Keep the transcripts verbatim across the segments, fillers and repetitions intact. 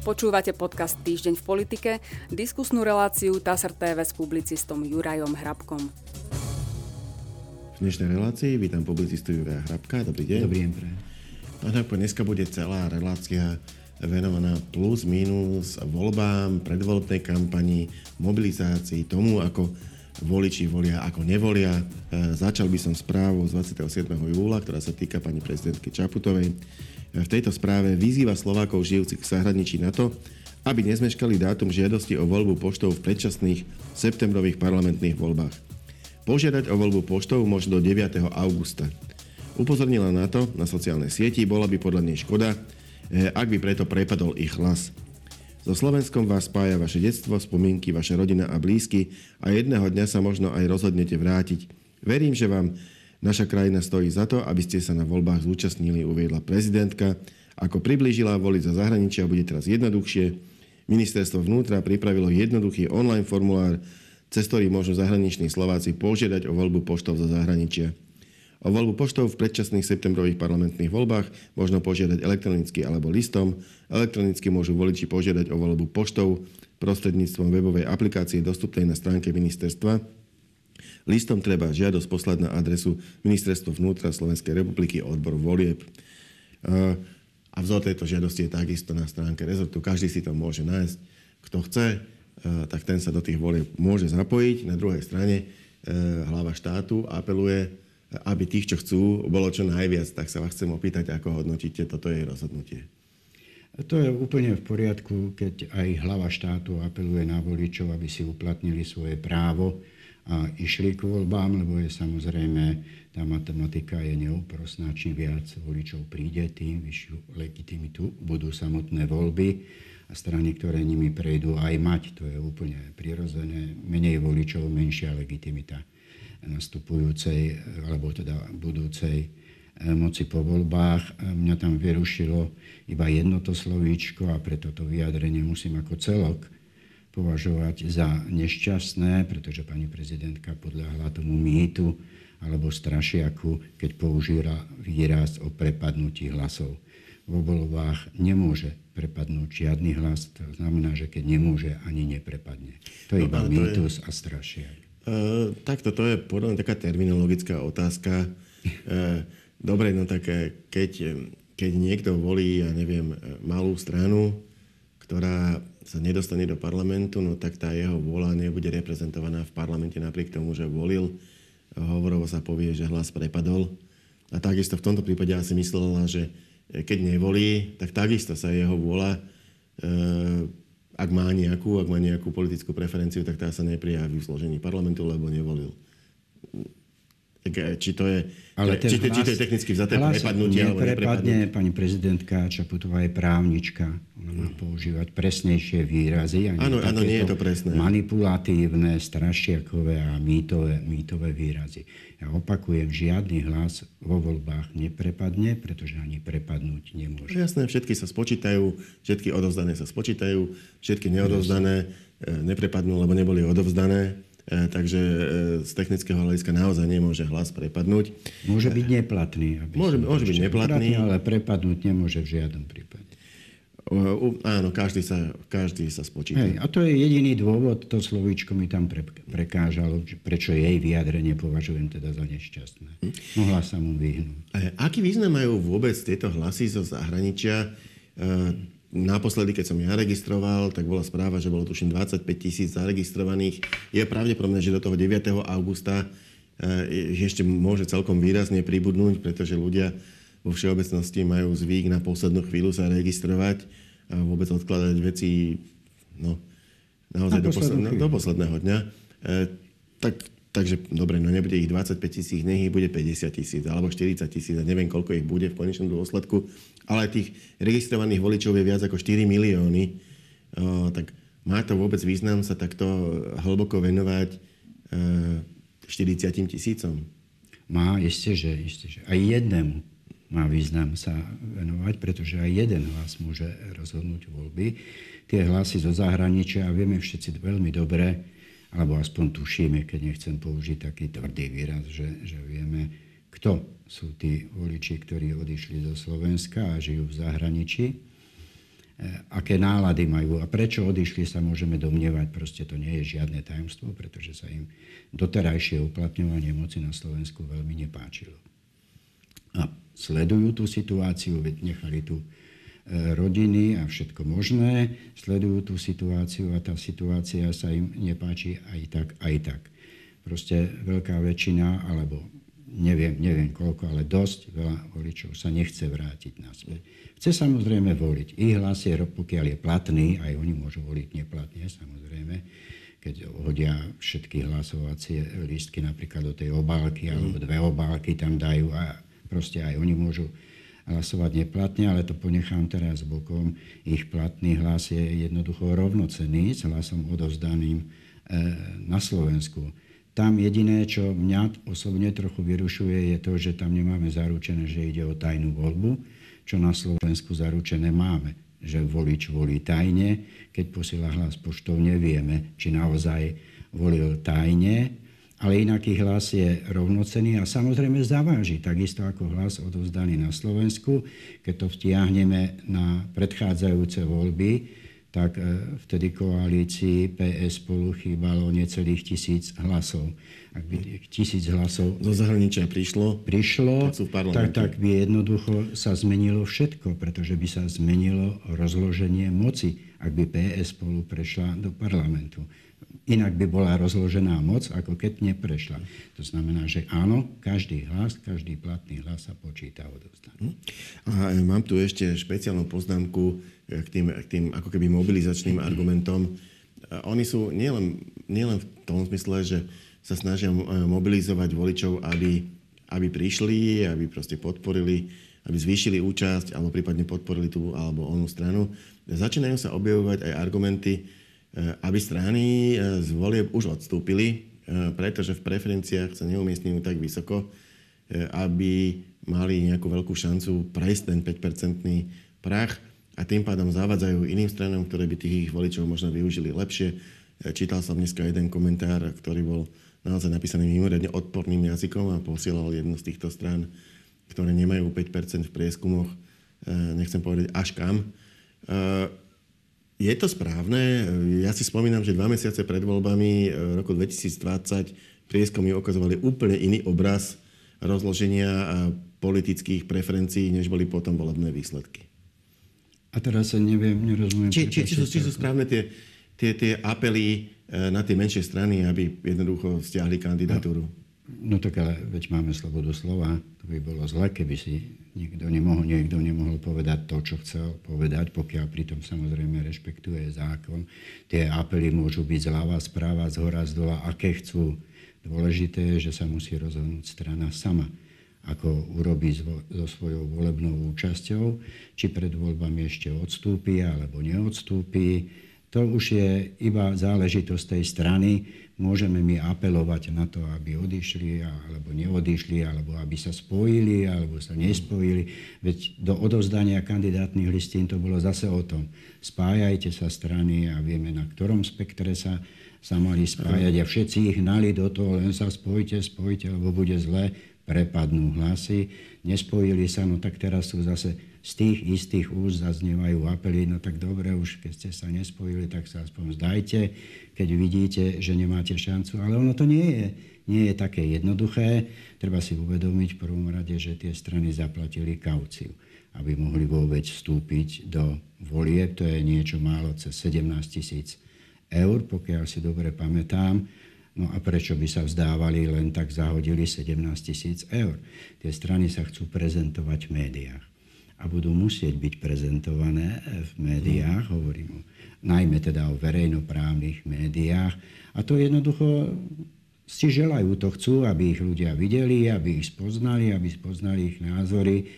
Počúvate podcast Týždeň v politike, diskusnú reláciu TASR té vé s publicistom Jurajom Hrabkom. V dnešnej relácii vítam publicistu Juraja Hrabka. Dobrý deň. Dobrý deň. Dneska bude celá relácia venovaná plus, mínus voľbám, predvoľbnej kampani, mobilizácii, tomu, ako voliči volia, ako nevolia. Začal by som správou z dvadsiateho siedmeho júla, ktorá sa týka pani prezidentky Čaputovej. V tejto správe vyzýva Slovákov žijúcich v zahraničí na to, aby nezmeškali dátum žiadosti o voľbu poštou v predčasných septembrových parlamentných voľbách. Požiadať o voľbu poštou možno do deviateho augusta. Upozornila na to na sociálnej sieti, bola by podľa nej škoda, ak by preto prepadol ich hlas. So Slovenskom vás spája vaše detstvo, spomienky, vaša rodina a blízky a jedného dňa sa možno aj rozhodnete vrátiť. Verím, že vám naša krajina stojí za to, aby ste sa na voľbách zúčastnili, uviedla prezidentka. Ako priblížila, voliť za zahraničia bude teraz jednoduchšie. Ministerstvo vnútra pripravilo jednoduchý online formulár, cez ktorý môžu zahraniční Slováci požiadať o voľbu poštov zo zahraničia. O voľbu poštov v predčasných septembrových parlamentných voľbách možno požiadať elektronicky alebo listom. Elektronicky môžu voliči požiadať o voľbu poštov prostredníctvom webovej aplikácie dostupnej na stránke ministerstva. Listom treba žiadosť poslať na adresu Ministerstva vnútra Slovenskej republiky, odbor volieb. A vzor tejto žiadosti je takisto na stránke rezortu. Každý si to môže nájsť. Kto chce, tak ten sa do tých volieb môže zapojiť. Na druhej strane hlava štátu apeluje, aby tých, čo chcú, bolo čo najviac. Tak sa vás chcem opýtať, ako hodnotíte toto jej rozhodnutie. To je úplne v poriadku, keď aj hlava štátu apeluje na voličov, aby si uplatnili svoje právo a išli k voľbám, lebo je samozrejme, tá matematika je neúprosná, čím viac voličov príde, tým vyššiu legitimitu budú samotné voľby a strany, ktoré nimi prejdú, aj mať, to je úplne prirodzené, menej voličov, menšia legitimita nastupujúcej, alebo teda budúcej moci po voľbách. Mňa tam vyrušilo iba jedno to slovíčko a preto to vyjadrenie musím ako celok považovať za nešťastné, pretože pani prezidentka podľahla tomu mýtu alebo strašiaku, keď používa výraz o prepadnutí hlasov. Vo voľbách nemôže prepadnúť žiadny hlas, to znamená, že keď nemôže, ani neprepadne. To je no, iba mýtus je, a strašiak. Uh, takto, to je podľa taká terminologická otázka. Uh, dobre, no tak keď, keď niekto volí, ja neviem, malú stranu, ktorá sa nedostane do parlamentu, no tak tá jeho vôľa nebude reprezentovaná v parlamente napriek tomu, že volil. Hovorovo sa povie, že hlas prepadol. A takisto v tomto prípade asi myslela, že keď nevolí, tak takisto sa jeho vôľa, e, ak má nejakú, ak má nejakú politickú preferenciu, tak tá sa neprijaví v zložení parlamentu, lebo nevolil. Či to je, Ale ten či, hlas, či to je technicky vzaté prepadnutie, alebo neprepadne. Pani prezidentka Čaputová je právnička. Ona má používať presnejšie výrazy. Áno, áno, nie je to presné. Manipulatívne, strašiakové a mýtové, mýtové výrazy. Ja opakujem, žiadny hlas vo voľbách neprepadne, pretože ani prepadnúť nemôže. Jasné, všetky sa spočítajú, všetky odovzdané sa spočítajú, všetky neodovzdané neprepadnú, lebo neboli odovzdané. Takže z technického hľadiska naozaj nemôže hlas prepadnúť. Môže byť neplatný. Aby môže môže byť neplatný, ale prepadnúť nemôže v žiadnom prípade. Uh, áno, každý sa, každý sa spočíta. Hej, a to je jediný dôvod, to slovíčko mi tam pre, prekážalo, prečo jej vyjadrenie považujem teda za nešťastné. Hm. Mohla sa mu vyhnúť. Aký význam majú vôbec tieto hlasy zo zahraničia? Uh, Naposledy, keď som ja registroval, tak bola správa, že bolo tuším dvadsaťpäť tisíc zaregistrovaných. Je pravdepodobné, že do toho deviateho augusta ešte môže celkom výrazne pribudnúť, pretože ľudia vo všeobecnosti majú zvyk na poslednú chvíľu sa registrovať a vôbec odkladať veci no, naozaj do, posledn- do posledného dňa. E, tak, takže, dobre, no nebude ich dvadsaťpäť tisíc, nech ich bude päťdesiat tisíc alebo štyridsať tisíc a neviem, koľko ich bude v konečnom dôsledku. Ale tých registrovaných voličov je viac ako štyri milióny. O, tak má to vôbec význam sa takto hlboko venovať e, štyridsiatim tisícom? Má, isteže, isteže. Aj jednému má význam sa venovať, pretože aj jeden hlas môže rozhodnúť voľby. Tie hlasy zo zahraničia, a vieme všetci veľmi dobre, alebo aspoň tušíme, keď nechcem použiť taký tvrdý výraz, že, že vieme, kto sú tí voliči, ktorí odišli zo Slovenska a žijú v zahraničí. aké nálady majú a prečo odišli, sa môžeme domnievať. Proste to nie je žiadne tajomstvo, pretože sa im doterajšie uplatňovanie moci na Slovensku veľmi nepáčilo. A sledujú tú situáciu, nechali tu rodiny a všetko možné, sledujú tú situáciu a tá situácia sa im nepáči aj tak, aj tak. Proste veľká väčšina, alebo neviem, neviem koľko, ale dosť veľa voličov sa nechce vrátiť naspäť. Chce samozrejme voliť. Ich hlas je, pokiaľ je platný, aj oni môžu voliť neplatne, samozrejme, keď hodia všetky hlasovacie lístky napríklad do tej obálky, alebo dve obálky tam dajú a proste aj oni môžu hlasovať neplatne, ale to ponechám teraz bokom. Ich platný hlas je jednoducho rovnocenný s hlasom odovzdaným e, na Slovensku. Tam jediné, čo mňa osobne trochu vyrušuje, je to, že tam nemáme zaručené, že ide o tajnú voľbu, čo na Slovensku zaručené máme. Že volič volí tajne, keď posiela hlas poštou, nevieme, či naozaj volil tajne, ale inak ich hlas je rovnocenný a samozrejme zaváži, takisto ako hlas odovzdaný na Slovensku. Keď to vtiahneme na predchádzajúce voľby, tak vtedy koalícii pé es Spolu chýbalo necelých tisíc hlasov. Ak by tisíc hlasov zo zahraničia prišlo, prišlo tak, tak by jednoducho sa zmenilo všetko, pretože by sa zmenilo rozloženie moci, ak by pé es Spolu prešla do parlamentu. Inak by bola rozložená moc, ako keď neprešla. To znamená, že áno, každý hlas, každý platný hlas sa počíta odovzdaný. A mám tu ešte špeciálnu poznámku k tým, k tým ako keby mobilizačným argumentom. Oni sú nielen, nielen v tom zmysle, že sa snažia mobilizovať voličov, aby, aby prišli, aby proste podporili, aby zvýšili účasť, alebo prípadne podporili tú alebo onú stranu. Začínajú sa objavovať aj argumenty, aby strany z volieb už odstúpili, pretože v preferenciách sa neumiestňujú tak vysoko, aby mali nejakú veľkú šancu prejsť ten päť percentný prach a tým pádom zavadzajú iným stranám, ktoré by tých ich voličov možno využili lepšie. Čítal som dneska jeden komentár, ktorý bol naozaj napísaný mimoriadne odporným jazykom a posielal jednu z týchto strán, ktoré nemajú päť percent v prieskumoch, nechcem povedať až kam. Je to správne? Ja si spomínam, že dva mesiace pred voľbami roku dvetisícdvadsať prieskumy ukazovali úplne iný obraz rozloženia politických preferencií, než boli potom volebné výsledky. A teraz sa neviem, nerozumiem. Či, či, či, sú, či sú správne tie, tie, tie apely na tie menšie strany, aby jednoducho stiahli kandidatúru? No, no tak ale veď máme slobodu slova. To by bolo zle, keby si Nikto nemohol, niekto nemohol povedať to, čo chcel povedať, pokiaľ pritom samozrejme rešpektuje zákon. Tie apely môžu byť zľava, správa, zhora, zdola, aké chcú. Dôležité je, že sa musí rozhodnúť strana sama, ako urobí so svojou volebnou účasťou, či pred voľbami ešte odstúpi alebo neodstúpi. To už je iba záležitosť tej strany. Môžeme my apelovať na to, aby odišli, alebo neodišli, alebo aby sa spojili, alebo sa nespojili. Veď do odovzdania kandidátnych listín to bolo zase o tom. Spájajte sa strany a vieme, na ktorom spektre sa, sa mali spájať. A všetci ich hnali do toho, len sa spojite, spojite, lebo bude zle, prepadnú hlasy. Nespojili sa, no tak teraz sú zase... z tých istých úst zaznievajú apely, no tak dobre, už keď ste sa nespojili, tak sa aspoň zdajte, keď vidíte, že nemáte šancu. Ale ono to nie je, nie je také jednoduché. Treba si uvedomiť v prvom rade, že tie strany zaplatili kauciu, aby mohli vôbec vstúpiť do volieb. To je niečo málo cez sedemnásť tisíc eur, pokiaľ si dobre pamätám. No a prečo by sa vzdávali, len tak zahodili sedemnásť tisíc eur? Tie strany sa chcú prezentovať v médiách a budú musieť byť prezentované v médiách, hovorím najmä teda o verejnoprávnych médiách. A to jednoducho si želajú, to chcú, aby ich ľudia videli, aby ich spoznali, aby spoznali ich názory.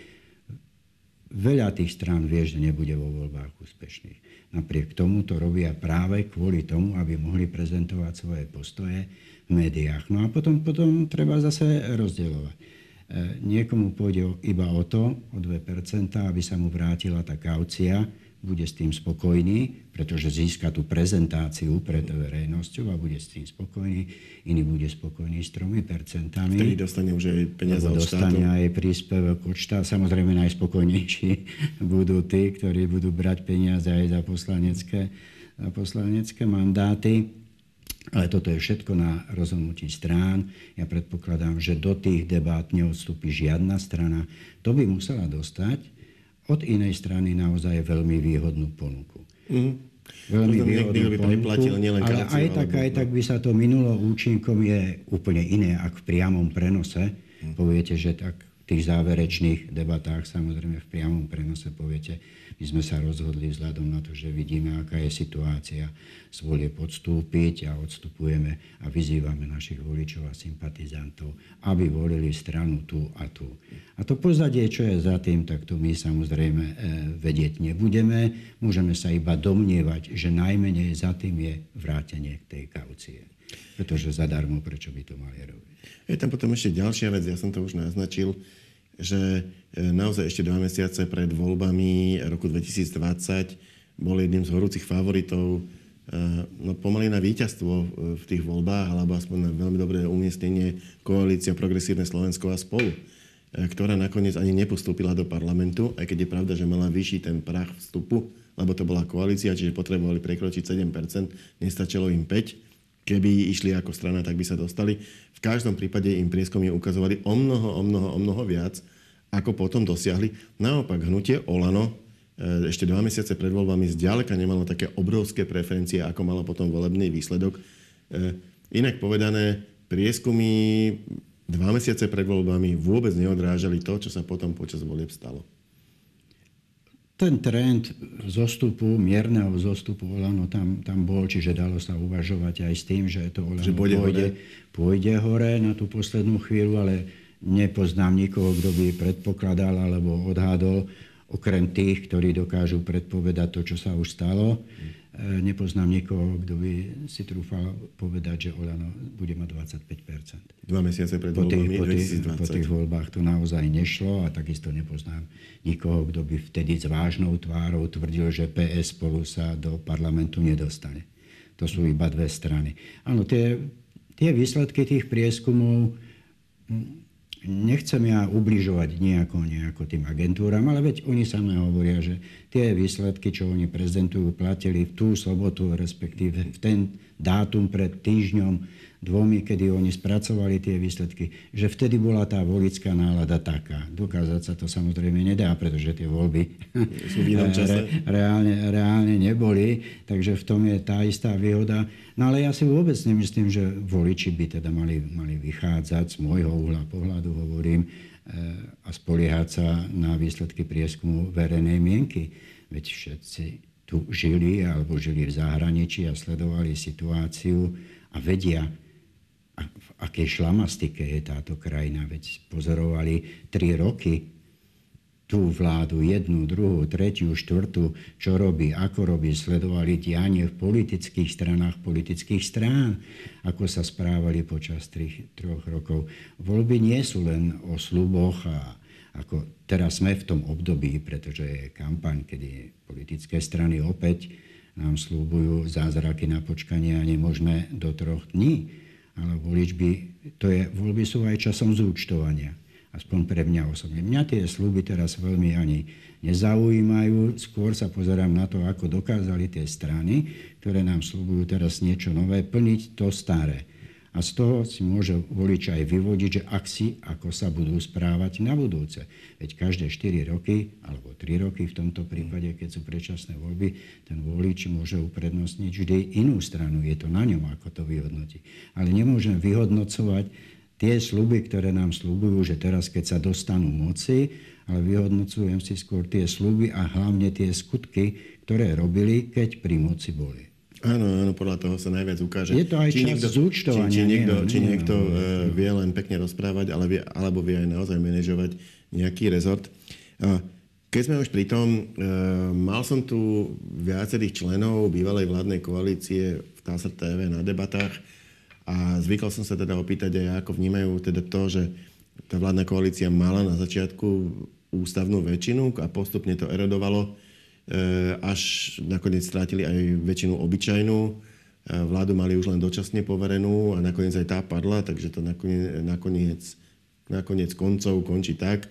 Veľa tých strán vie, že nebude vo voľbách úspešných. Napriek tomu to robia práve kvôli tomu, aby mohli prezentovať svoje postoje v médiách. No a potom, potom treba zase rozdielovať. Niekomu pôjde iba o to, o dve percentá, aby sa mu vrátila tá kaucia, bude s tým spokojný, pretože získa tú prezentáciu pred verejnosťou a bude s tým spokojný. Iný bude spokojný s tromi percentami. Vtedy dostane už aj peniaze od štátu. Dostane aj príspevok od štátu. Samozrejme najspokojnejší budú tí, ktorí budú brať peniaze aj za poslanecké, za poslanecké mandáty. Ale toto je všetko na rozhodnutí strán. Ja predpokladám, že do tých debát neodstúpi žiadna strana. To by musela dostať od inej strany naozaj veľmi výhodnú ponuku. Mm. Veľmi no, výhodnú ponuku, platil, ale káciu, aj tak, alebo... aj tak by sa to minulo. Účinkom je úplne iné, ako v priamom prenose. Mm. Poviete, že tak v tých záverečných debatách, samozrejme v priamom prenose poviete, my sme sa rozhodli vzhľadom na to, že vidíme, aká je situácia, z volieb odstúpiť a odstupujeme a vyzývame našich voličov a sympatizantov, aby volili stranu tú a tú. A to pozadie, čo je za tým, tak to my samozrejme vedieť nebudeme. Môžeme sa iba domnievať, že najmenej za tým je vrátenie k tej kaucie. Pretože zadarmo, prečo by to mali robiť. Je tam potom ešte ďalšia vec, ja som to už naznačil, že naozaj ešte dva mesiace pred voľbami roku dvetisícdvadsať bol jedným z horúcich favoritov, no pomaly na víťazstvo v tých voľbách, alebo aspoň na veľmi dobré umiestnenie Koalícia progresívne Slovensko a spolu, ktorá nakoniec ani nepostúpila do parlamentu, aj keď je pravda, že mala vyšší ten prah vstupu, lebo to bola koalícia, čiže potrebovali prekročiť sedem percent, nestačilo im päť percent. Keby išli ako strana, tak by sa dostali. V každom prípade im prieskumy ukazovali o mnoho, o mnoho, o mnoho viac, ako potom dosiahli. Naopak, hnutie Olano ešte dva mesiace pred voľbami zďaleka nemalo také obrovské preferencie, ako malo potom volebný výsledok. Inak povedané, prieskumy dva mesiace pred voľbami vôbec neodrážali to, čo sa potom počas volieb stalo. Ten trend zostupu, mierneho zostupu Olano tam, tam bol, čiže dalo sa uvažovať aj s tým, že to Olano že pôjde, pôjde, hore. pôjde hore na tú poslednú chvíľu, ale nepoznám nikoho, kto by predpokladal alebo odhádol, okrem tých, ktorí dokážu predpovedať to, čo sa už stalo. Hmm. Nepoznám nikoho, kto by si trúfal povedať, že Olano bude mať dvadsaťpäť percent. Dva mesiace pred voľbami po tých, po tých, po tých voľbách to naozaj nešlo a takisto nepoznám nikoho, kto by vtedy s vážnou tvárou tvrdil, že pé es spolu sa do parlamentu nedostane. To sú iba dve strany. Áno, tie, tie výsledky tých prieskumov, nechcem ja ubližovať nejako, nejako tým agentúram, ale veď oni sami hovoria, že tie výsledky, čo oni prezentujú, platili v tú sobotu, respektíve v ten dátum pred týždňom, dvomi, kedy oni spracovali tie výsledky, že vtedy bola tá voličská nálada taká. Dokázať sa to samozrejme nedá, pretože tie voľby sú v inom čase. Re, reálne, reálne neboli, takže v tom je tá istá výhoda. No ale ja si vôbec nemyslím, že voliči by teda mali, mali vychádzať z môjho uhla pohľadu, hovorím, a spoliehať sa na výsledky prieskumu verejnej mienky. Veď všetci tu žili, alebo žili v zahraničí a sledovali situáciu a vedia, a v akej šlamastike je táto krajina. Veď pozorovali tri roky tú vládu, jednu, druhú, tretiu, štvrtú, čo robí, ako robí, sledovali dianie v politických stranách, politických strán, ako sa správali počas tri, troch rokov. Voľby nie sú len o sľuboch a ako teraz sme v tom období, pretože je kampaň, kedy politické strany opäť nám sľubujú zázraky na počkanie a nemožné do troch dní. Ale voličby, to je, voľby sú aj časom zúčtovania. Aspoň pre mňa osobne. Mňa tie sľuby teraz veľmi ani nezaujímajú. Skôr sa pozerám na to, ako dokázali tie strany, ktoré nám sľubujú teraz niečo nové, plniť to staré. A z toho si môže volič aj vyvodiť, že ak si, ako sa budú správať na budúce. Veď každé štyri roky, alebo tri roky v tomto prípade, keď sú predčasné voľby, ten volič môže uprednostniť vždy inú stranu. Je to na ňom, ako to vyhodnotí. Ale nemôžem vyhodnocovať tie sľuby, ktoré nám sľubujú, že teraz, keď sa dostanú moci, ale vyhodnocujem si skôr tie sľuby a hlavne tie skutky, ktoré robili, keď pri moci boli. Áno, áno, podľa toho sa najviac ukáže. Je to aj či čas niekto, zúčtovania. Či, či niekto, nie, či nie, niekto nie, uh, vie len pekne rozprávať, ale vie, alebo vie aj naozaj manažovať nejaký rezort. Uh, keď sme už pri tom, uh, mal som tu viacerých členov bývalej vládnej koalície v TASR té vé na debatách a zvykol som sa teda opýtať aj, ako vnímajú teda to, že tá vládna koalícia mala na začiatku ústavnú väčšinu a postupne to erodovalo, až nakoniec strátili aj väčšinu obyčajnú. Vládu mali už len dočasne poverenú a nakoniec aj tá padla, takže to nakoniec, nakoniec koncov končí tak,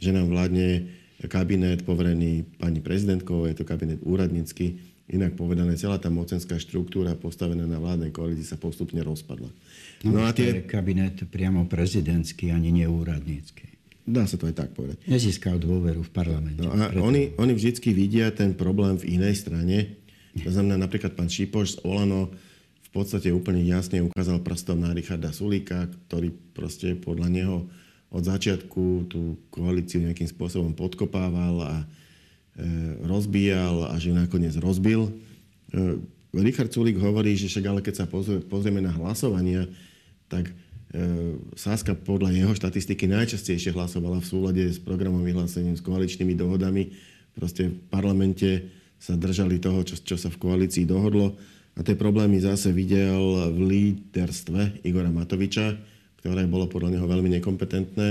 že nám vládne kabinet poverený pani prezidentkou, je to kabinet úradnícky. Inak povedané, celá tá mocenská štruktúra postavená na vládnej koalícii sa postupne rozpadla. No, no a tie... kabinet priamo prezidentský, ani neúradnícky. Dá sa to aj tak povedať. Nezískal dôveru v parlamente. No a oni, oni vždycky vidia ten problém v inej strane. To znamená, napríklad pán Šipoš z Olano v podstate úplne jasne ukázal prstom na Richarda Sulíka, ktorý proste podľa neho od začiatku tú koalíciu nejakým spôsobom podkopával a rozbíjal, až ju nakoniec rozbil. Richard Sulík hovorí, že však ale keď sa pozrieme na hlasovania, tak Saska podľa jeho štatistiky najčastejšie hlasovala v súlade s programom vyhlásením, s koaličnými dohodami. Proste v parlamente sa držali toho, čo, čo sa v koalícii dohodlo. A tie problémy zase videl v líderstve Igora Matoviča, ktoré bolo podľa neho veľmi nekompetentné.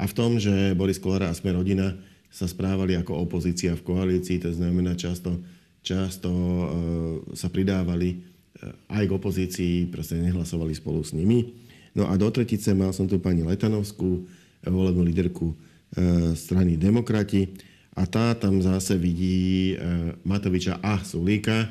A v tom, že Boris Kollár a Sme rodina sa správali ako opozícia v koalícii, to znamená často, často e, sa pridávali aj k opozícii, proste nehlasovali spolu s nimi. No a do tretice mal som tu pani Letanovskú, volebnú líderku e, strany Demokrati, a tá tam zase vidí e, Matoviča a Sulíka, e,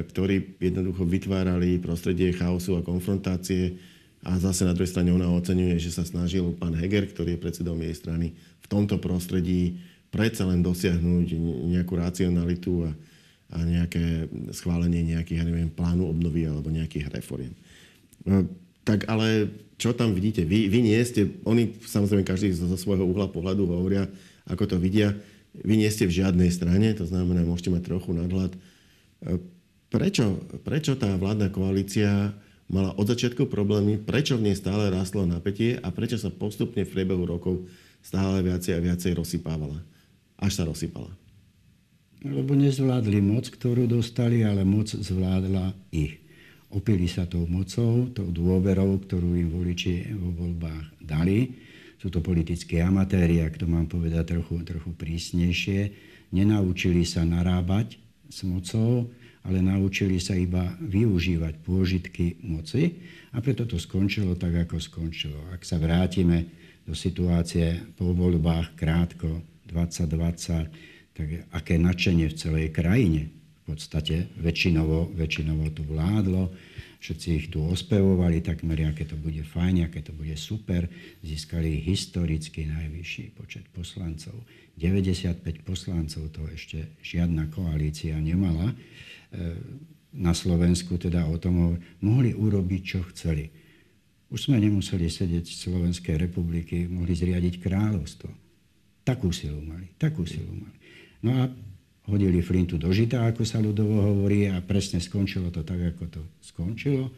ktorí jednoducho vytvárali prostredie chaosu a konfrontácie. A zase na druhej strane ona oceňuje, že sa snažil pán Heger, ktorý je predsedom jej strany, v tomto prostredí predsa len dosiahnuť nejakú racionalitu a, a nejaké schválenie nejakých, ja neviem, plánu obnovy alebo nejakých reforiem. No, tak ale čo tam vidíte? Vy, vy nie ste, oni samozrejme každý zo svojho uhla pohľadu hovoria, ako to vidia. Vy nie ste v žiadnej strane, to znamená, môžete mať trochu nadhľad. Prečo, prečo tá vládna koalícia mala od začiatku problémy, prečo v nej stále rastlo napätie a prečo sa postupne v priebehu rokov stále viacej a viacej rozsypávala, až sa rozsypala? Lebo nezvládli moc, ktorú dostali, ale moc zvládla ich. Opili sa tou mocou, tou dôverou, ktorú im voliči vo voľbách dali. Sú to politické amatéri, ak to mám povedať trochu, trochu prísnejšie. Nenaučili sa narábať s mocou, ale naučili sa iba využívať pôžitky moci a preto to skončilo tak, ako skončilo. Ak sa vrátime do situácie po voľbách krátko dvadsať dvadsať, tak aké nadšenie v celej krajine v podstate väčšinovo, väčšinovo tu vládlo, všetci ich tu ospevovali takmer, aké to bude fajn, aké to bude super, získali historicky najvyšší počet poslancov. deväťdesiatpäť poslancov, to ešte žiadna koalícia nemala na Slovensku, teda o tom mohli urobiť, čo chceli. Už sme nemuseli sedieť v Slovenskej republiky, mohli zriadiť kráľovstvo. Takú silu mali, takú silu mali. No a hodili flintu do žita, ako sa ľudovo hovorí, a presne skončilo to tak, ako to skončilo,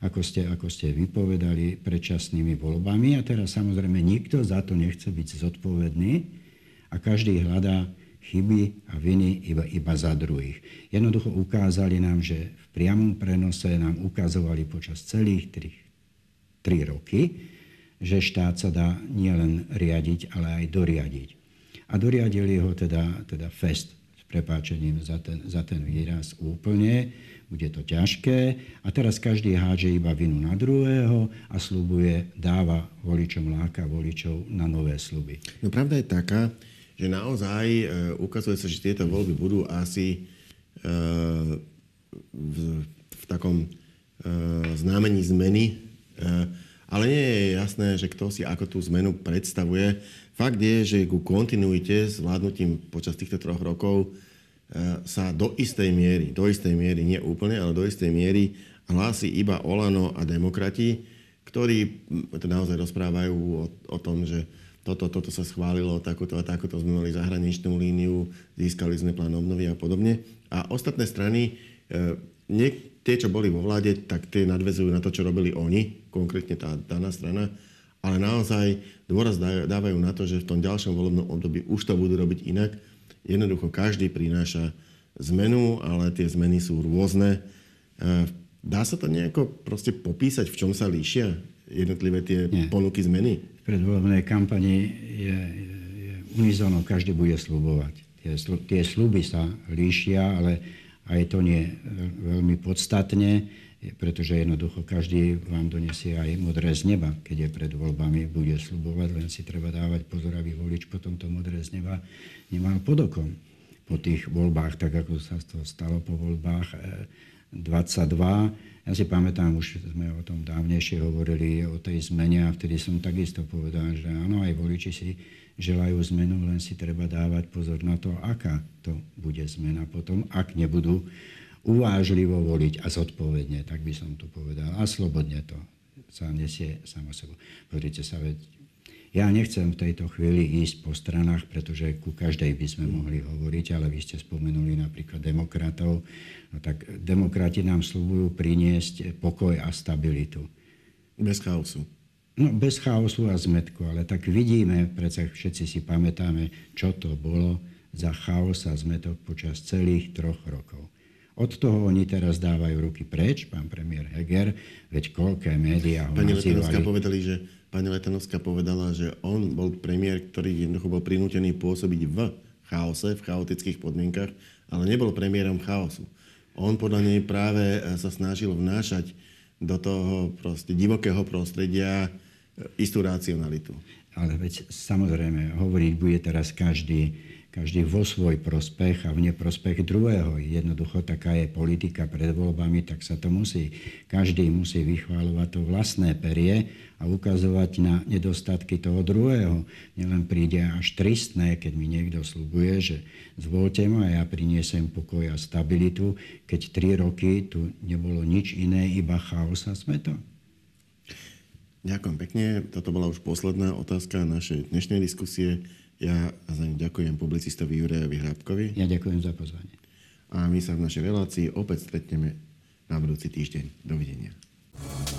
ako ste, ako ste vypovedali, predčasnými voľbami. A teraz samozrejme nikto za to nechce byť zodpovedný a každý hľadá chyby a viny iba, iba za druhých. Jednoducho ukázali nám, že v priamom prenose nám ukazovali počas celých tri roky, že štát sa dá nielen riadiť, ale aj doriadiť. A doriadili ho teda, teda fest, s prepáčením za ten, za ten výraz, úplne. Bude to ťažké. A teraz každý hádže iba vinu na druhého a sľubuje, dáva voličom, láka voličov na nové sľuby. No pravda je taká, že naozaj e, ukazuje sa, že tieto voľby budú asi e, v, v takom e, znamení zmeny, e, ale nie je jasné, že kto si ako tú zmenu predstavuje. Fakt je, že ku kontinuite s vládnutím počas týchto troch rokov e, sa do istej miery, do istej miery, nie úplne, ale do istej miery hlási iba Olano a Demokrati, ktorí naozaj rozprávajú o, o tom, že Toto, toto sa schválilo, takúto a takúto sme mali zahraničnú líniu, získali sme plán obnovy a podobne. A ostatné strany, nie, tie, čo boli vo vláde, tak tie nadväzujú na to, čo robili oni, konkrétne tá daná strana, ale naozaj dôraz dávajú na to, že v tom ďalšom volebnom období už to budú robiť inak. Jednoducho každý prináša zmenu, ale tie zmeny sú rôzne. Dá sa to nejako proste popísať, v čom sa líšia jednotlivé tie nie. Ponuky zmeny? V predvoľobnej kampani je, je unizono, každý bude sľubovať. Tie, tie sľuby sa líšia, ale aj to nie veľmi podstatne, pretože jednoducho každý vám donesie aj modré z neba, keď je pred voľbami, bude sľubovať, len si treba dávať pozor, aby volič potom to modré z neba nemal pod okom. Po tých voľbách, tak ako sa to stalo po voľbách dvadsaťdva, ja si pamätám, už sme o tom dávnejšie hovorili, o tej zmene, a vtedy som takisto povedal, že áno, aj voliči si želajú zmenu, len si treba dávať pozor na to, aká to bude zmena potom, ak nebudú uvážlivo voliť a zodpovedne, tak by som to povedal, a slobodne to sa nesie samo sebou. Pozrite sa, veď ja nechcem v tejto chvíli ísť po stranách, pretože ku každej by sme mohli hovoriť, ale vy ste spomenuli napríklad demokratov. No tak demokrati nám sľubujú priniesť pokoj a stabilitu. Bez chaosu. No bez chaosu a zmetku, ale tak vidíme, predsa všetci si pamätáme, čo to bolo za chaos a zmetok počas celých troch rokov. Od toho oni teraz dávajú ruky preč, pán premiér Heger, veď koľké médiá ho nazývali. Pani Letanovská povedali, že, pani Letanovská povedala, že on bol premiér, ktorý jednoducho bol prinútený pôsobiť v chaose, v chaotických podmienkach, ale nebol premiérom chaosu. On podľa nej práve sa snažil vnášať do toho proste divokého prostredia istú racionalitu. Ale veď samozrejme, hovoriť bude teraz každý, každý vo svoj prospech a v neprospech druhého. Jednoducho taká je politika pred voľbami, tak sa to musí. Každý musí vychváľovať to vlastné perie a ukazovať na nedostatky toho druhého. Nielen príde až tristné, keď mi niekto sľubuje, že zvolte ma, ja priniesem pokoj a stabilitu, keď tri roky tu nebolo nič iné, iba chaos a smeto. Ďakujem pekne. Toto bola už posledná otázka našej dnešnej diskusie. Ja za ňu ďakujem publicistovi Jurajovi Hrabkovi. Ja ďakujem za pozvanie. A my sa v našej relácii opäť stretneme na budúci týždeň. Dovidenia.